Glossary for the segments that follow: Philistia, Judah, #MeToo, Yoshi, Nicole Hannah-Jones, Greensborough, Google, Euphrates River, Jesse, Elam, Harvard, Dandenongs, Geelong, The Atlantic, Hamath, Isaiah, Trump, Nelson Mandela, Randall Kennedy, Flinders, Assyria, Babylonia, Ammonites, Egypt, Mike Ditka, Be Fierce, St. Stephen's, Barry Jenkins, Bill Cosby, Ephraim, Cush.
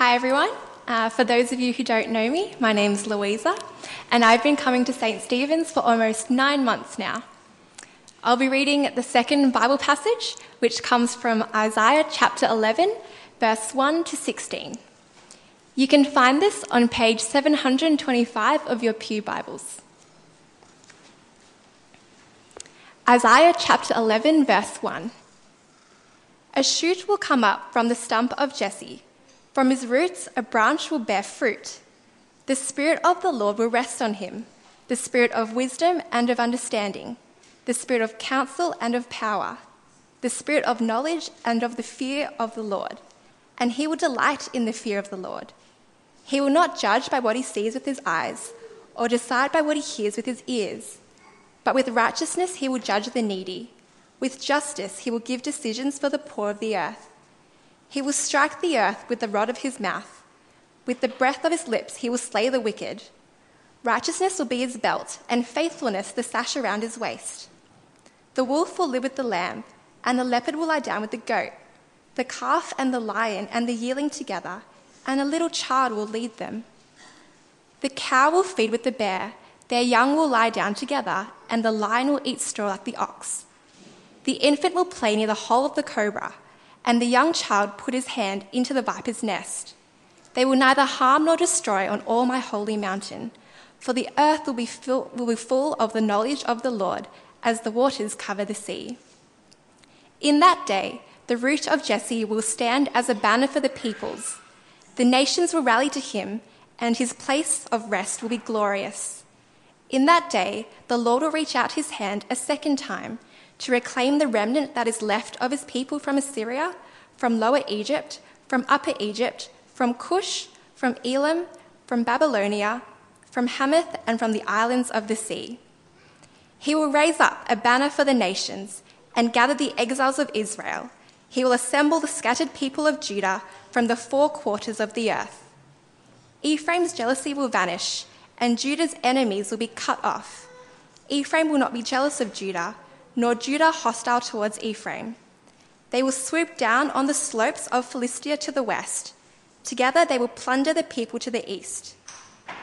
Hi everyone. For those of you who don't know me, my name's Louisa, and I've been coming to St. Stephen's for almost 9 months now. I'll be reading the second Bible passage, which comes from Isaiah chapter 11, verse 1 to 16. You can find this on page 725 of your pew Bibles. Isaiah chapter 11, verse 1. A shoot will come up from the stump of Jesse. From his roots a branch will bear fruit. The Spirit of the Lord will rest on him, the Spirit of wisdom and of understanding, the Spirit of counsel and of power, the Spirit of knowledge and of the fear of the Lord. And he will delight in the fear of the Lord. He will not judge by what he sees with his eyes, or decide by what he hears with his ears. But with righteousness he will judge the needy. With justice he will give decisions for the poor of the earth. He will strike the earth with the rod of his mouth. With the breath of his lips he will slay the wicked. Righteousness will be his belt, and faithfulness the sash around his waist. The wolf will live with the lamb, and the leopard will lie down with the goat. The calf and the lion and the yearling together, and a little child will lead them. The cow will feed with the bear, their young will lie down together, and the lion will eat straw like the ox. The infant will play near the hole of the cobra, and the young child put his hand into the viper's nest. They will neither harm nor destroy on all my holy mountain, for the earth will be full of the knowledge of the Lord, as the waters cover the sea. In that day, the root of Jesse will stand as a banner for the peoples. The nations will rally to him, and his place of rest will be glorious. In that day, the Lord will reach out his hand a second time, to reclaim the remnant that is left of his people from Assyria, from Lower Egypt, from Upper Egypt, from Cush, from Elam, from Babylonia, from Hamath, and from the islands of the sea. He will raise up a banner for the nations and gather the exiles of Israel. He will assemble the scattered people of Judah from the four quarters of the earth. Ephraim's jealousy will vanish, and Judah's enemies will be cut off. Ephraim will not be jealous of Judah, nor Judah hostile towards Ephraim. They will swoop down on the slopes of Philistia to the west. Together they will plunder the people to the east.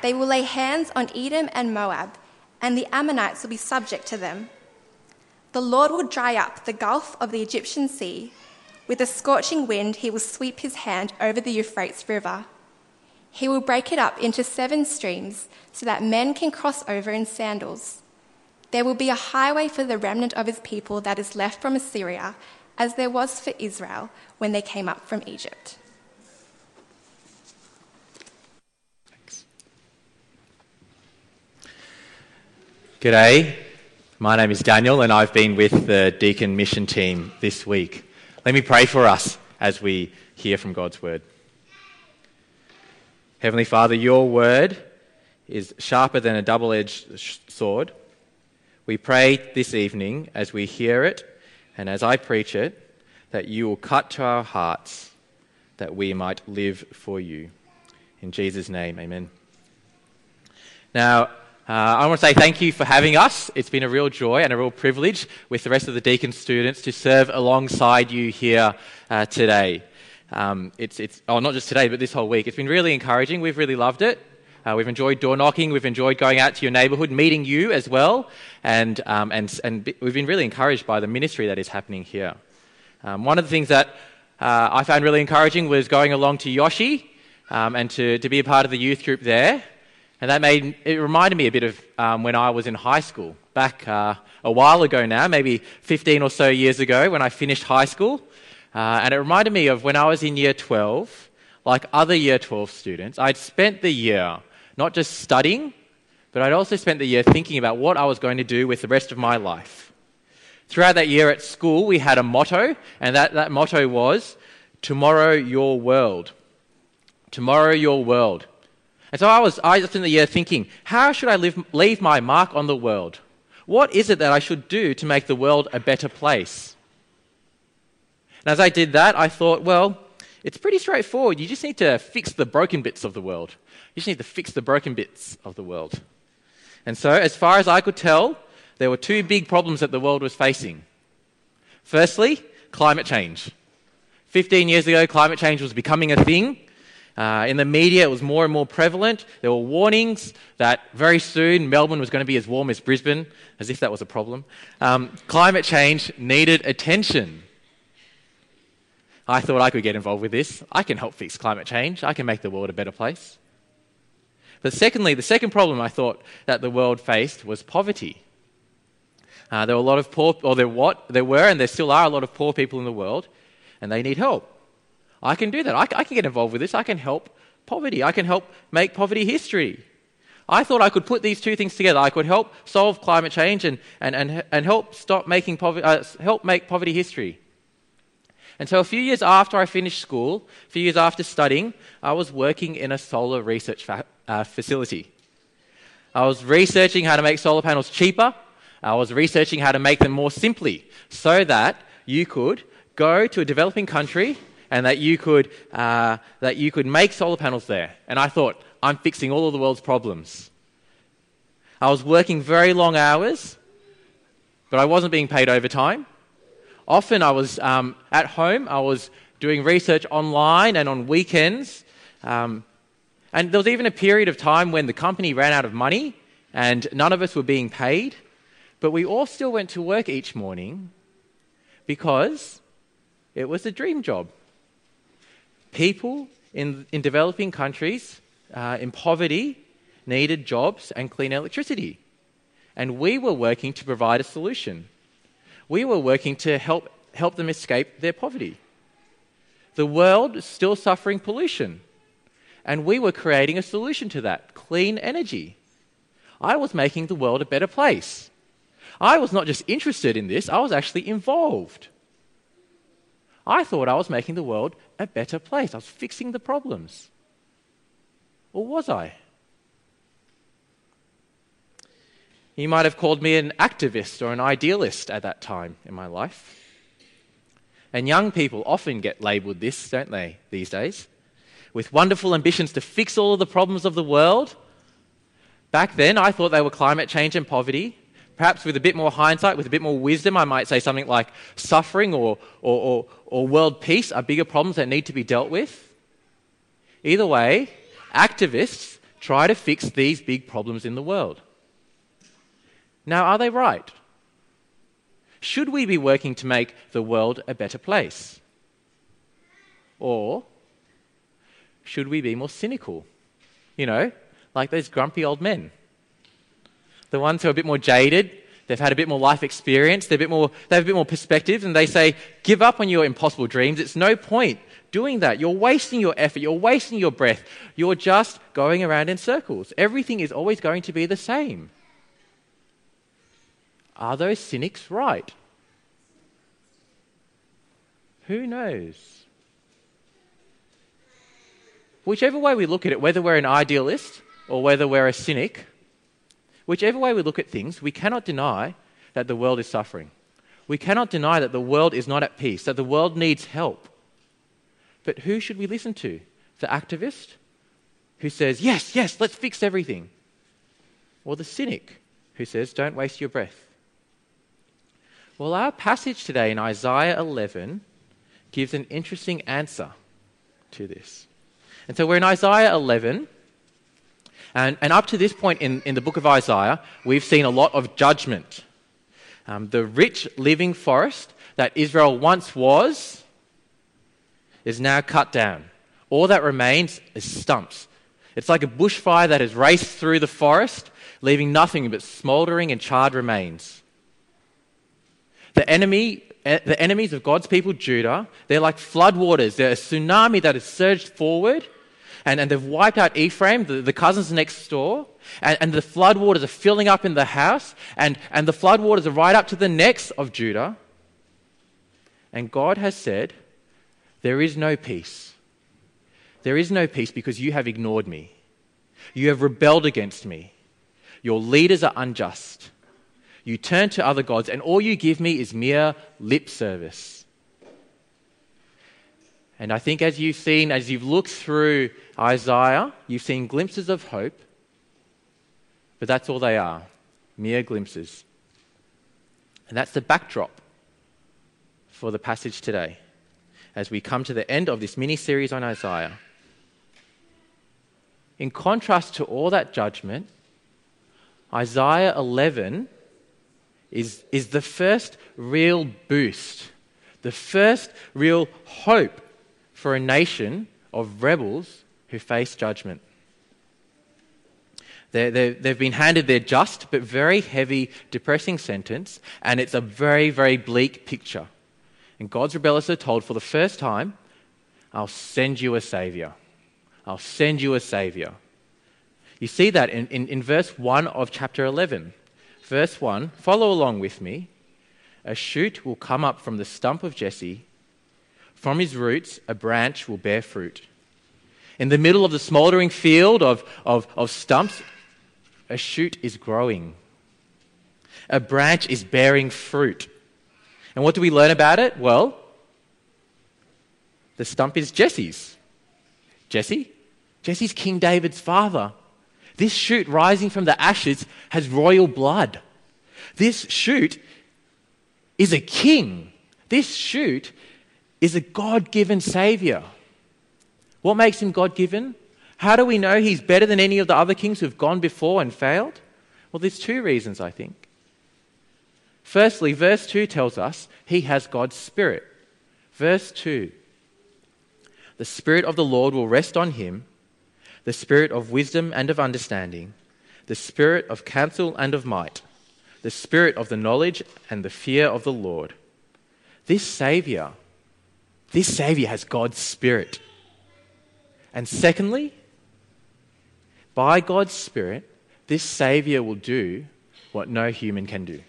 They will lay hands on Edom and Moab, and the Ammonites will be subject to them. The Lord will dry up the gulf of the Egyptian sea. With a scorching wind he will sweep his hand over the Euphrates River. He will break it up into 7 streams, so that men can cross over in sandals. There will be a highway for the remnant of his people that is left from Assyria, as there was for Israel when they came up from Egypt. Thanks. G'day, my name is Daniel, and I've been with the Deacon mission team this week. Let me pray for us as we hear from God's word. Heavenly Father, your word is sharper than a double-edged sword. We pray this evening, as we hear it and as I preach it, that you will cut to our hearts, that we might live for you. In Jesus' name, amen. Now, I want to say thank you for having us. It's been a real joy and a real privilege with the rest of the Deacon students to serve alongside you here today. Not just today, but this whole week. It's been really encouraging. We've really loved it. We've enjoyed door knocking. We've enjoyed going out to your neighbourhood, meeting you as well, and we've been really encouraged by the ministry that is happening here. One of the things that I found really encouraging was going along to Yoshi and to be a part of the youth group there, and it reminded me a bit of when I was in high school back a while ago now, maybe 15 or so years ago when I finished high school, and it reminded me of when I was in year 12. Like other year 12 students, I'd spent the year not just studying, but I'd also spent the year thinking about what I was going to do with the rest of my life. Throughout that year at school, we had a motto, and that motto was, "Tomorrow your world." Tomorrow your world. And so I spent the year thinking, how should I leave my mark on the world? What is it that I should do to make the world a better place? And as I did that, I thought, well, it's pretty straightforward. You just need to fix the broken bits of the world. And so, as far as I could tell, there were 2 big problems that the world was facing. Firstly, climate change. 15 years ago, climate change was becoming a thing, In the media, it was more and more prevalent. There were warnings that very soon Melbourne was going to be as warm as Brisbane, as if that was a problem. Climate change needed attention. I thought I could get involved with this. I can help fix climate change. I can make the world a better place. But secondly, the second problem I thought that the world faced was poverty. There were and there still are a lot of poor people in the world, and they need help. I can do that. I can get involved with this. I can help poverty. I can help make poverty history. I thought I could put these two things together. I could help solve climate change and help stop making help make poverty history. And so a few years after I finished school, a few years after studying, I was working in a solar research facility. I was researching how to make solar panels cheaper. I was researching how to make them more simply so that you could go to a developing country and that you could make solar panels there. And I thought, I'm fixing all of the world's problems. I was working very long hours, but I wasn't being paid overtime. Often I was at home, I was doing research online and on weekends. And there was even a period of time when the company ran out of money and none of us were being paid. But we all still went to work each morning because it was a dream job. People in developing countries, in poverty, needed jobs and clean electricity. And we were working to provide a solution. We were working to help them escape their poverty. The world is still suffering pollution. And we were creating a solution to that, clean energy. I was making the world a better place. I was not just interested in this, I was actually involved. I thought I was making the world a better place. I was fixing the problems. Or was I? You might have called me an activist or an idealist at that time in my life. And young people often get labelled this, don't they, these days? With wonderful ambitions to fix all of the problems of the world. Back then, I thought they were climate change and poverty. Perhaps with a bit more hindsight, with a bit more wisdom, I might say something like suffering or world peace are bigger problems that need to be dealt with. Either way, activists try to fix these big problems in the world. Now, are they right? Should we be working to make the world a better place? Or should we be more cynical? You know, like those grumpy old men. The ones who are a bit more jaded, they've had a bit more life experience, they have a bit more perspective, and they say, give up on your impossible dreams. It's no point doing that. You're wasting your effort. You're wasting your breath. You're just going around in circles. Everything is always going to be the same. Are those cynics right? Who knows? Whichever way we look at it, whether we're an idealist or whether we're a cynic, whichever way we look at things, we cannot deny that the world is suffering. We cannot deny that the world is not at peace, that the world needs help. But who should we listen to? The activist who says, yes, let's fix everything. Or the cynic who says, don't waste your breath. Well, our passage today in Isaiah 11 gives an interesting answer to this. And so we're in Isaiah 11. And up to this point in the book of Isaiah, we've seen a lot of judgment. The rich living forest that Israel once was is now cut down. All that remains is stumps. It's like a bushfire that has raced through the forest, leaving nothing but smouldering and charred remains. The enemies of God's people, Judah, they're like floodwaters. They're a tsunami that has surged forward. And they've wiped out Ephraim, the cousins next door, and the floodwaters are filling up in the house, and the floodwaters are right up to the necks of Judah. And God has said, there is no peace. There is no peace because you have ignored me. You have rebelled against me. Your leaders are unjust. You turn to other gods, and all you give me is mere lip service. And I think as you've looked through Isaiah, you've seen glimpses of hope, but that's all they are, mere glimpses. And that's the backdrop for the passage today, as we come to the end of this mini-series on Isaiah. In contrast to all that judgment, Isaiah 11 is the first real boost, the first real hope for a nation of rebels who face judgment. They've been handed their just but very heavy, depressing sentence, and it's a very, very bleak picture. And God's rebellious are told for the first time, I'll send you a saviour. I'll send you a saviour. You see that in verse 1 of chapter 11. Verse 1, follow along with me. A shoot will come up from the stump of Jesse. From his roots, a branch will bear fruit. In the middle of the smouldering field of stumps, a shoot is growing. A branch is bearing fruit. And what do we learn about it? Well, the stump is Jesse's. Jesse? Jesse's King David's father. This shoot rising from the ashes has royal blood. This shoot is a king. This shoot is a God-given saviour. What makes him God-given? How do we know he's better than any of the other kings who've gone before and failed? Well, there's two reasons, I think. Firstly, verse 2 tells us he has God's Spirit. Verse 2, the Spirit of the Lord will rest on him, the Spirit of wisdom and of understanding, the Spirit of counsel and of might, the Spirit of the knowledge and the fear of the Lord. This Saviour has God's Spirit. And secondly, by God's Spirit, this Saviour will do what no human can do.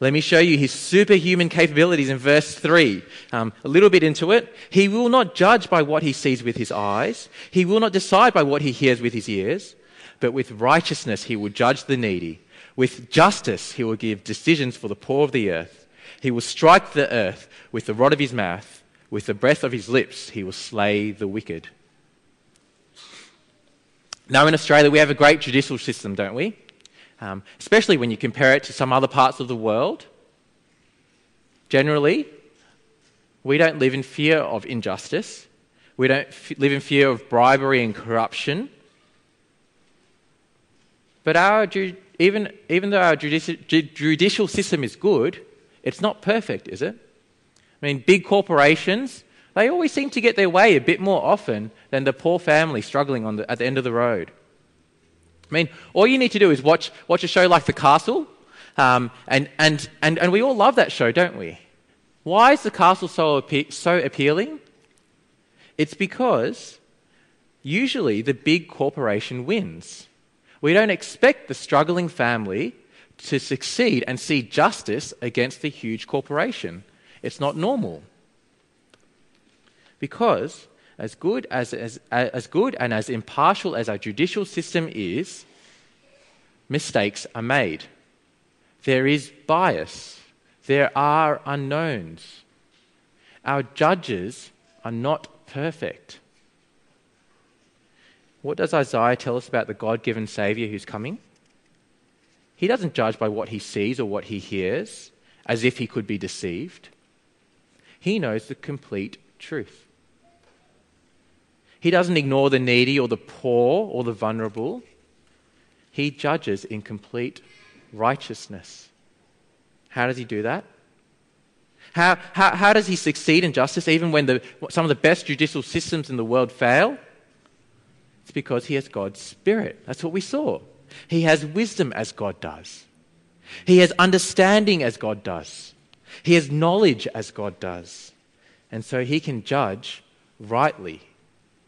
Let me show you his superhuman capabilities in verse 3. A little bit into it. He will not judge by what he sees with his eyes. He will not decide by what he hears with his ears. But with righteousness he will judge the needy. With justice he will give decisions for the poor of the earth. He will strike the earth with the rod of his mouth. With the breath of his lips he will slay the wicked. Now in Australia we have a great judicial system, don't we? Especially when you compare it to some other parts of the world. Generally, we don't live in fear of injustice. We don't live in fear of bribery and corruption. But even though our judicial system is good, it's not perfect, is it? I mean, big corporations, they always seem to get their way a bit more often than the poor family struggling at the end of the road. I mean, all you need to do is watch a show like The Castle, and we all love that show, don't we? Why is The Castle so appealing? It's because usually the big corporation wins. We don't expect the struggling family to succeed and see justice against the huge corporation. It's not normal. Because As good and as impartial as our judicial system is, mistakes are made. There is bias. There are unknowns. Our judges are not perfect. What does Isaiah tell us about the God-given Saviour who's coming? He doesn't judge by what he sees or what he hears, as if he could be deceived. He knows the complete truth. He doesn't ignore the needy or the poor or the vulnerable. He judges in complete righteousness. How does he do that? How does he succeed in justice even when some of the best judicial systems in the world fail? It's because he has God's Spirit. That's what we saw. He has wisdom as God does. He has understanding as God does. He has knowledge as God does. And so he can judge rightly,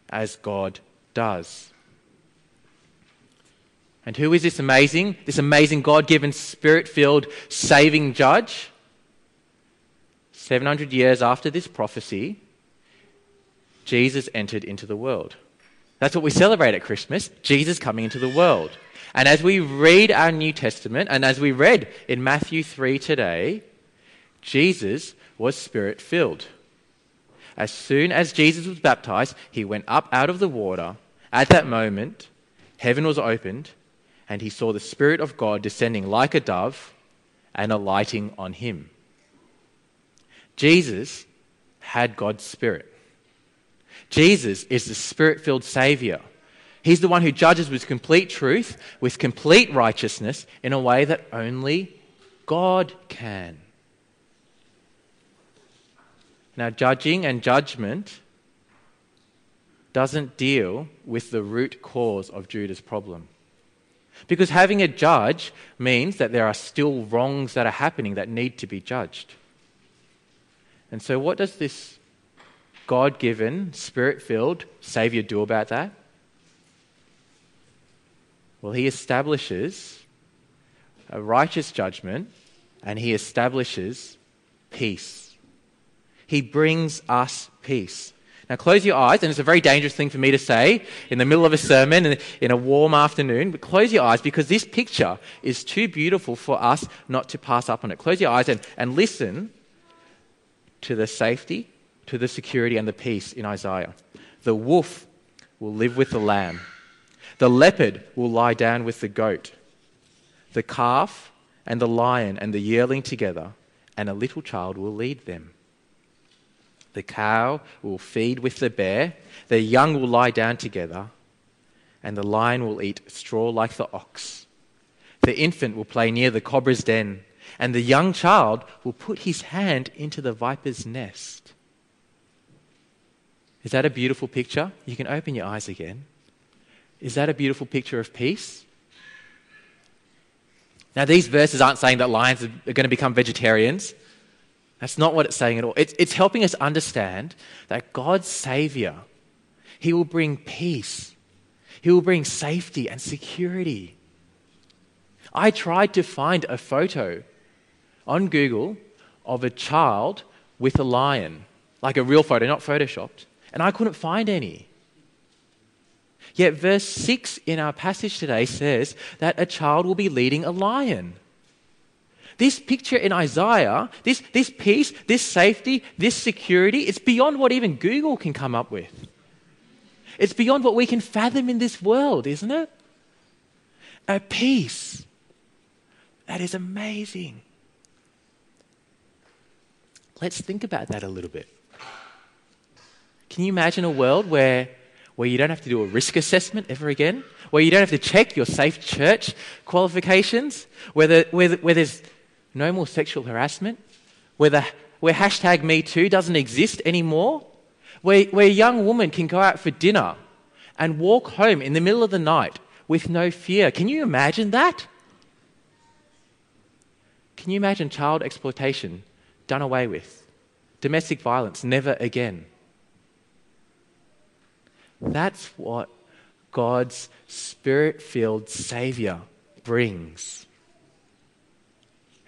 as God does. And who is this amazing God-given, Spirit-filled, saving judge? 700 years after this prophecy, Jesus entered into the world. That's what we celebrate at Christmas, Jesus coming into the world. And as we read our New Testament, and as we read in Matthew 3 today, Jesus was Spirit-filled. As soon as Jesus was baptized, he went up out of the water. At that moment, heaven was opened, and he saw the Spirit of God descending like a dove and alighting on him. Jesus had God's Spirit. Jesus is the Spirit-filled Saviour He's the one who judges with complete truth, with complete righteousness, in a way that only God can. Now, judging and judgment doesn't deal with the root cause of Judah's problem. Because having a judge means that there are still wrongs that are happening that need to be judged. And so what does this God-given, Spirit-filled Saviour do about that? Well, he establishes a righteous judgment and he establishes peace. He brings us peace. Now close your eyes, and it's a very dangerous thing for me to say in the middle of a sermon and in a warm afternoon, but close your eyes because this picture is too beautiful for us not to pass up on it. Close your eyes and listen to the safety, to the security and the peace in Isaiah. The wolf will live with the lamb. The leopard will lie down with the goat. The calf and the lion and the yearling together, and a little child will lead them. The cow will feed with the bear, their young will lie down together, and the lion will eat straw like the ox. The infant will play near the cobra's den, and the young child will put his hand into the viper's nest. Is that a beautiful picture? You can open your eyes again. Is that a beautiful picture of peace? Now, these verses aren't saying that lions are going to become vegetarians. That's not what it's saying at all. It's helping us understand that God's Saviour, He will bring peace. He will bring safety and security. I tried to find a photo on Google of a child with a lion, like a real photo, not photoshopped, and I couldn't find any. Yet verse 6 in our passage today says that a child will be leading a lion. This picture in Isaiah, this peace, this safety, this security, it's beyond what even Google can come up with. It's beyond what we can fathom in this world, isn't it? A peace that is amazing. Let's think about that a little bit. Can you imagine a world where you don't have to do a risk assessment ever again? Where you don't have to check your safe church qualifications? Where there's no more sexual harassment, where #MeToo doesn't exist anymore, where a young woman can go out for dinner and walk home in the middle of the night with no fear. Can you imagine that? Can you imagine child exploitation done away with? Domestic violence never again. That's what God's Spirit-filled Saviour brings.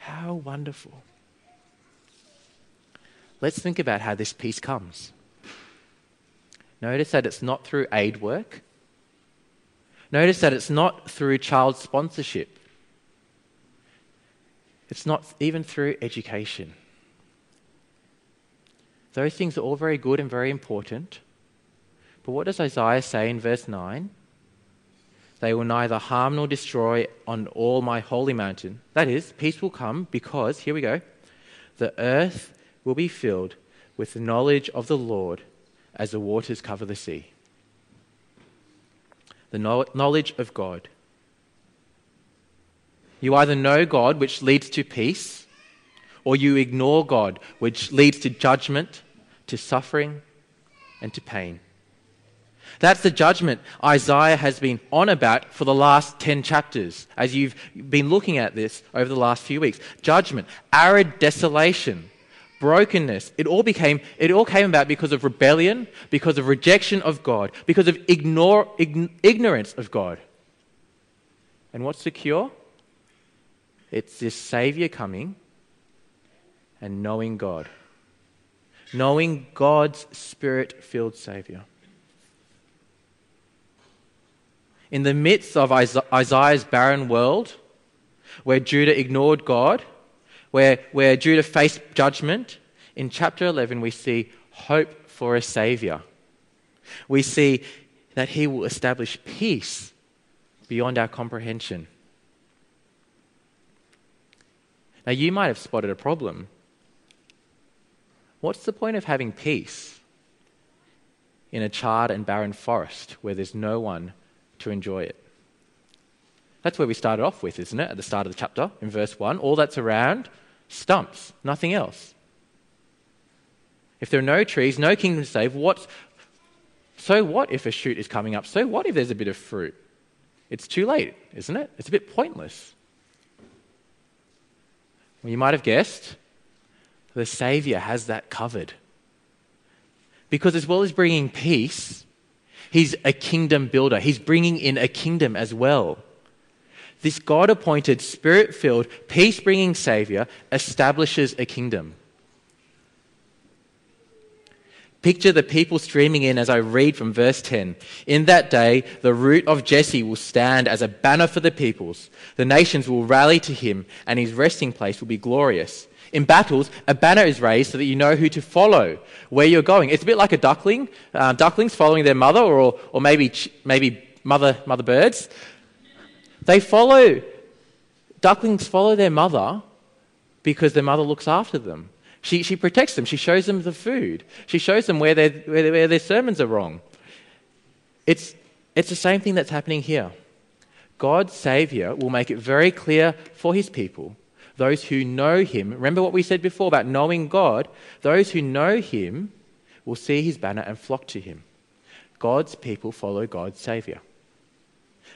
How wonderful. Let's think about how this peace comes. Notice that it's not through aid work. Notice that it's not through child sponsorship. It's not even through education. Those things are all very good and very important. But what does Isaiah say in verse 9? They will neither harm nor destroy on all my holy mountain. That is, peace will come because, here we go, the earth will be filled with the knowledge of the Lord as the waters cover the sea. The knowledge of God. You either know God, which leads to peace, or you ignore God, which leads to judgment, to suffering, and to pain. That's the judgment Isaiah has been on about for the last 10 chapters, as you've been looking at this over the last few weeks. Judgment, arid desolation, brokenness. It all came about because of rebellion, because of rejection of God, because of ignorance of God. And what's the cure? It's this Saviour coming and knowing God. Knowing God's Spirit-filled Saviour. In the midst of Isaiah's barren world, where Judah ignored God, where Judah faced judgment, in chapter 11 we see hope for a Saviour. We see that He will establish peace beyond our comprehension. Now you might have spotted a problem. What's the point of having peace in a charred and barren forest where there's no one to enjoy it. That's where we started off with, isn't it? At the start of the chapter, in verse 1, all that's around, stumps, nothing else. If there are no trees, no kingdom to save, so what if a shoot is coming up? So what if there's a bit of fruit? It's too late, isn't it? It's a bit pointless. Well, you might have guessed, the Saviour has that covered. Because as well as bringing peace, he's a kingdom builder. He's bringing in a kingdom as well. This God-appointed, Spirit-filled, peace-bringing Saviour establishes a kingdom. Picture the people streaming in as I read from verse 10. In that day, the root of Jesse will stand as a banner for the peoples. The nations will rally to him, and his resting place will be glorious. In battles, a banner is raised so that you know who to follow, where you're going. It's a bit like a duckling. Ducklings following their mother, or maybe mother birds. Ducklings follow their mother because their mother looks after them. She protects them. She shows them the food. She shows them where their sermons are wrong. It's the same thing that's happening here. God's Saviour will make it very clear for his people, those who know him. Remember what we said before about knowing God. Those who know him will see his banner and flock to him. God's people follow God's Saviour.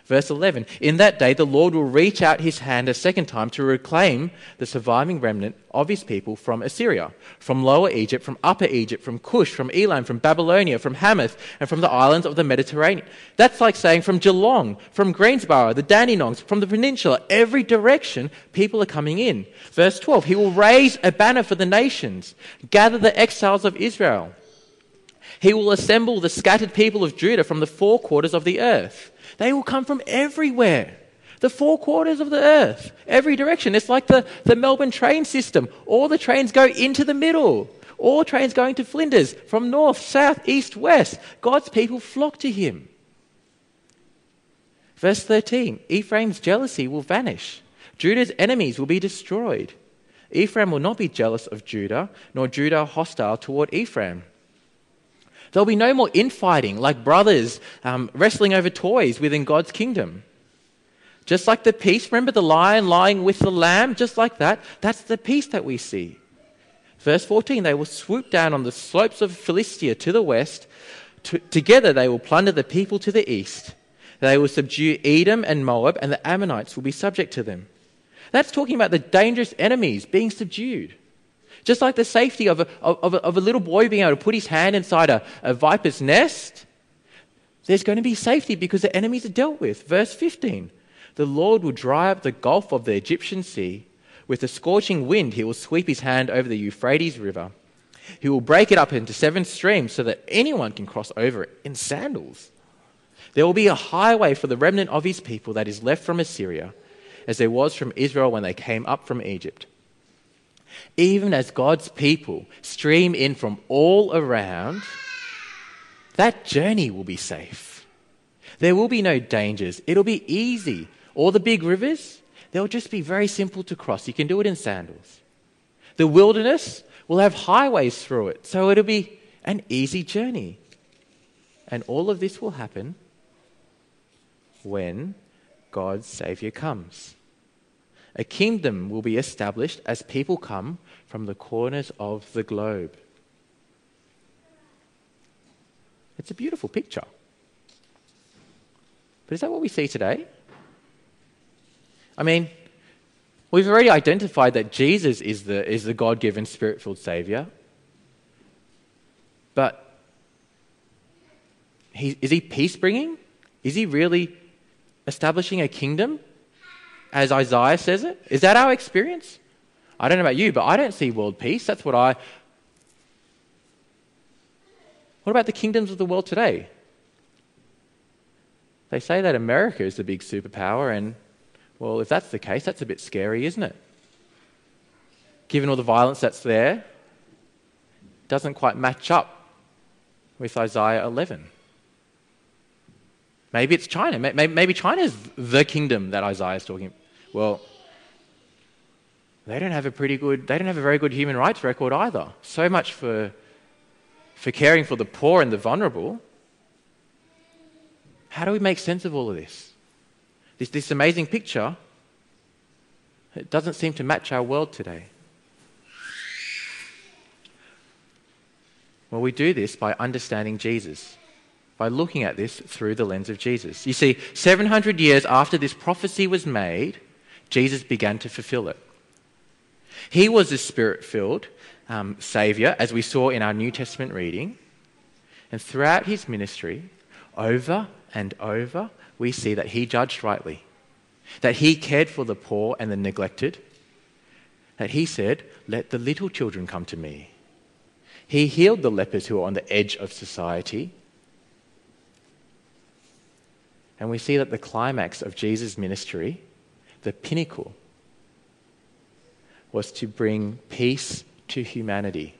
Verse 11, in that day the Lord will reach out his hand a second time to reclaim the surviving remnant of his people from Assyria, from Lower Egypt, from Upper Egypt, from Cush, from Elam, from Babylonia, from Hamath, and from the islands of the Mediterranean. That's like saying from Geelong, from Greensborough, the Dandenongs, from the peninsula, every direction people are coming in. Verse 12, he will raise a banner for the nations, gather the exiles of Israel. He will assemble the scattered people of Judah from the four quarters of the earth. They will come from everywhere, the four quarters of the earth, every direction. It's like the Melbourne train system. All the trains go into the middle. All trains going to Flinders from north, south, east, west. God's people flock to him. Verse 13, Ephraim's jealousy will vanish. Judah's enemies will be destroyed. Ephraim will not be jealous of Judah, nor Judah hostile toward Ephraim. There'll be no more infighting like brothers wrestling over toys within God's kingdom. Just like the peace, remember the lion lying with the lamb? Just like that, that's the peace that we see. Verse 14, they will swoop down on the slopes of Philistia to the west. Together they will plunder the people to the east. They will subdue Edom and Moab, and the Ammonites will be subject to them. That's talking about the dangerous enemies being subdued. Just like the safety of a little boy being able to put his hand inside a viper's nest, there's going to be safety because the enemies are dealt with. Verse 15, the Lord will dry up the gulf of the Egyptian sea. With a scorching wind, he will sweep his hand over the Euphrates River. He will break it up into 7 streams so that anyone can cross over it in sandals. There will be a highway for the remnant of his people that is left from Assyria, as there was from Israel when they came up from Egypt. Even as God's people stream in from all around, that journey will be safe. There will be no dangers. It'll be easy. All the big rivers, they'll just be very simple to cross. You can do it in sandals. The wilderness will have highways through it, so it'll be an easy journey. And all of this will happen when God's Saviour comes. A kingdom will be established as people come from the corners of the globe. It's a beautiful picture. But is that what we see today? I mean, we've already identified that Jesus is the God-given, Spirit-filled Saviour. But is he peace-bringing? Is he really establishing a kingdom? As Isaiah says it? Is that our experience? I don't know about you, but I don't see world peace. That's what I... What about the kingdoms of the world today? They say that America is the big superpower, and, well, if that's the case, that's a bit scary, isn't it? Given all the violence that's there, it doesn't quite match up with Isaiah 11. Maybe it's China. Maybe China is the kingdom that Isaiah is talking about. Well, they don't have a very good human rights record either. So much for caring for the poor and the vulnerable. How do we make sense of all of this? This amazing picture, it doesn't seem to match our world today. Well, we do this by understanding Jesus, by looking at this through the lens of Jesus. You see, 700 years after this prophecy was made, Jesus began to fulfill it. He was the Spirit-filled Saviour, as we saw in our New Testament reading. And throughout his ministry, over and over, we see that he judged rightly, that he cared for the poor and the neglected, that he said, "Let the little children come to me." He healed the lepers who were on the edge of society. And we see that the climax of Jesus' ministry, the pinnacle, was to bring peace to humanity.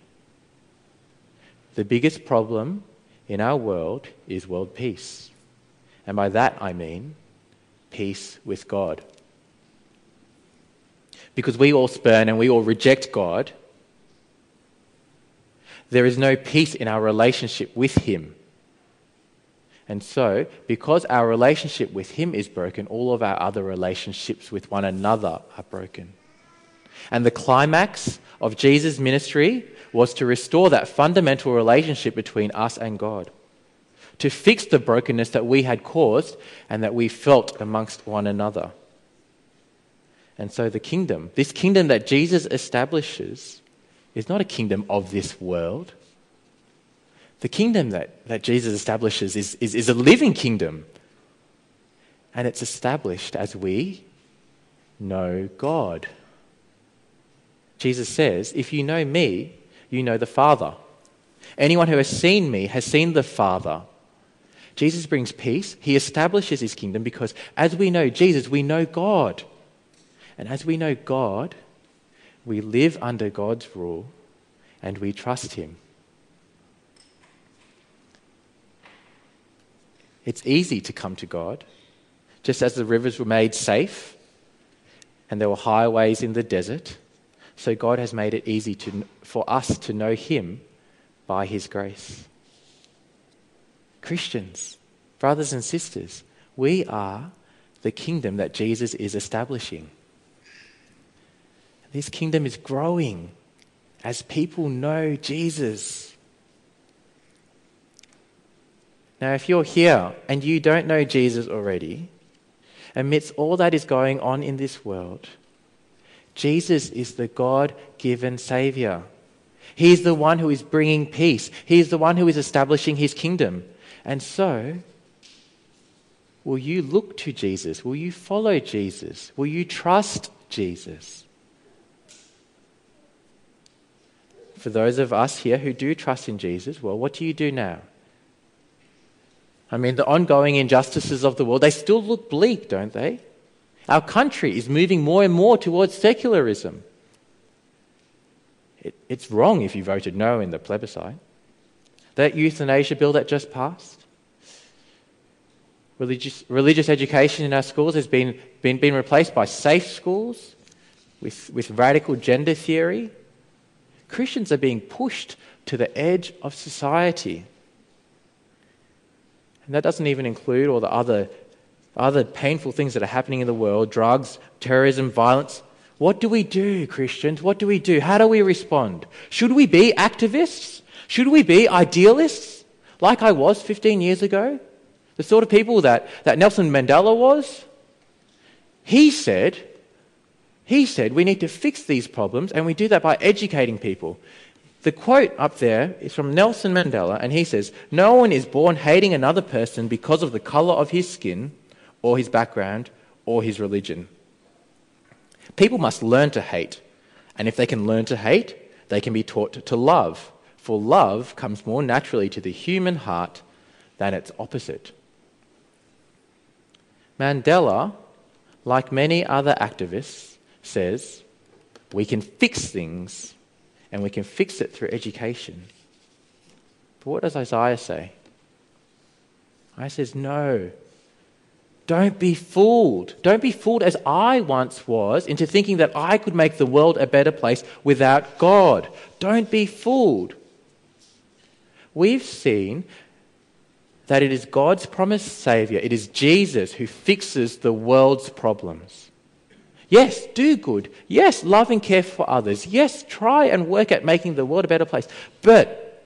The biggest problem in our world is world peace. And by that I mean peace with God. Because we all spurn and we all reject God, there is no peace in our relationship with him. And so, because our relationship with him is broken, all of our other relationships with one another are broken. And the climax of Jesus' ministry was to restore that fundamental relationship between us and God, to fix the brokenness that we had caused and that we felt amongst one another. And so the kingdom, this kingdom that Jesus establishes, is not a kingdom of this world. The kingdom that Jesus establishes is a living kingdom. And it's established as we know God. Jesus says, "If you know me, you know the Father. Anyone who has seen me has seen the Father." Jesus brings peace. He establishes his kingdom because as we know Jesus, we know God. And as we know God, we live under God's rule and we trust him. It's easy to come to God, just as the rivers were made safe and there were highways in the desert. So God has made it easy for us to know him by his grace. Christians, brothers and sisters, we are the kingdom that Jesus is establishing. This kingdom is growing as people know Jesus. Now, if you're here and you don't know Jesus already, amidst all that is going on in this world, Jesus is the God-given Saviour. He's the one who is bringing peace. He's the one who is establishing his kingdom. And so, will you look to Jesus? Will you follow Jesus? Will you trust Jesus? For those of us here who do trust in Jesus, well, what do you do now? I mean, the ongoing injustices of the world, they still look bleak, don't they? Our country is moving more and more towards secularism. It's wrong if you voted no in the plebiscite. That euthanasia bill that just passed. Religious education in our schools has been replaced by safe schools with radical gender theory. Christians are being pushed to the edge of society. And that doesn't even include all the other painful things that are happening in the world, drugs, terrorism, violence. What do we do, Christians? What do we do? How do we respond? Should we be activists? Should we be idealists like I was 15 years ago? The sort of people that Nelson Mandela was? He said we need to fix these problems, and we do that by educating people. The quote up there is from Nelson Mandela, and he says, "No one is born hating another person because of the colour of his skin, or his background, or his religion." People must learn to hate, and if they can learn to hate, they can be taught to love, for love comes more naturally to the human heart than its opposite. Mandela, like many other activists, says, we can fix things, and we can fix it through education. But what does Isaiah say? Isaiah says, no. Don't be fooled. Don't be fooled as I once was into thinking that I could make the world a better place without God. Don't be fooled. We've seen that it is God's promised Saviour, it is Jesus who fixes the world's problems. Yes, do good. Yes, love and care for others. Yes, try and work at making the world a better place. But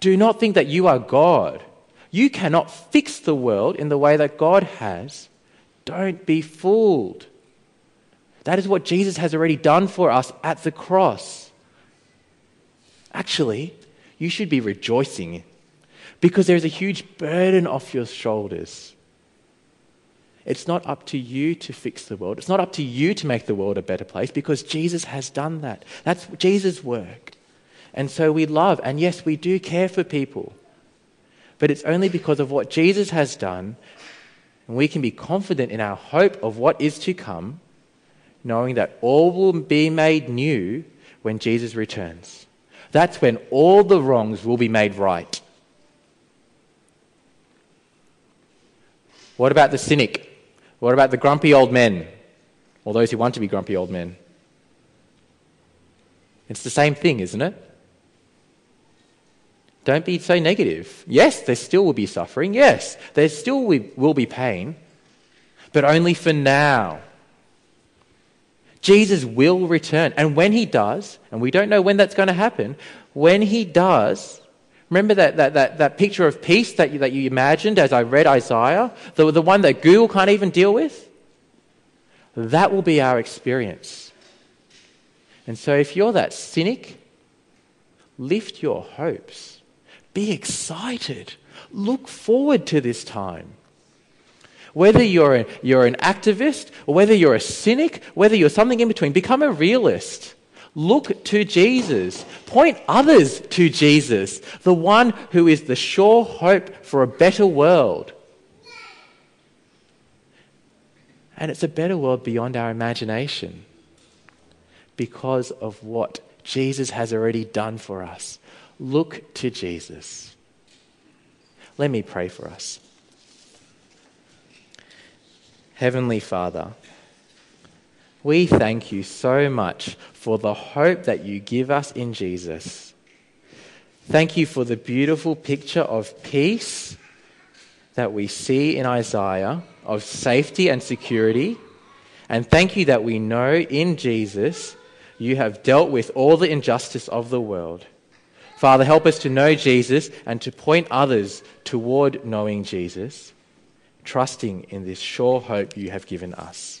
do not think that you are God. You cannot fix the world in the way that God has. Don't be fooled. That is what Jesus has already done for us at the cross. Actually, you should be rejoicing because there is a huge burden off your shoulders. It's not up to you to fix the world. It's not up to you to make the world a better place because Jesus has done that. That's Jesus' work. And so we love, and yes, we do care for people. But it's only because of what Jesus has done, and we can be confident in our hope of what is to come, knowing that all will be made new when Jesus returns. That's when all the wrongs will be made right. What about the cynic? What about the grumpy old men? Or those who want to be grumpy old men? It's the same thing, isn't it? Don't be so negative. Yes, there still will be suffering. Yes, there still will be pain. But only for now. Jesus will return. And when he does, and we don't know when that's going to happen, when he does... Remember that picture of peace that you imagined as I read Isaiah? The one that Google can't even deal with? That will be our experience. And so if you're that cynic, lift your hopes. Be excited. Look forward to this time. Whether you're an activist, or whether you're a cynic, whether you're something in between, become a realist. Look to Jesus. Point others to Jesus, the one who is the sure hope for a better world. And it's a better world beyond our imagination because of what Jesus has already done for us. Look to Jesus. Let me pray for us. Heavenly Father, we thank you so much for the hope that you give us in Jesus. Thank you for the beautiful picture of peace that we see in Isaiah, of safety and security. And thank you that we know in Jesus you have dealt with all the injustice of the world. Father, help us to know Jesus and to point others toward knowing Jesus, trusting in this sure hope you have given us.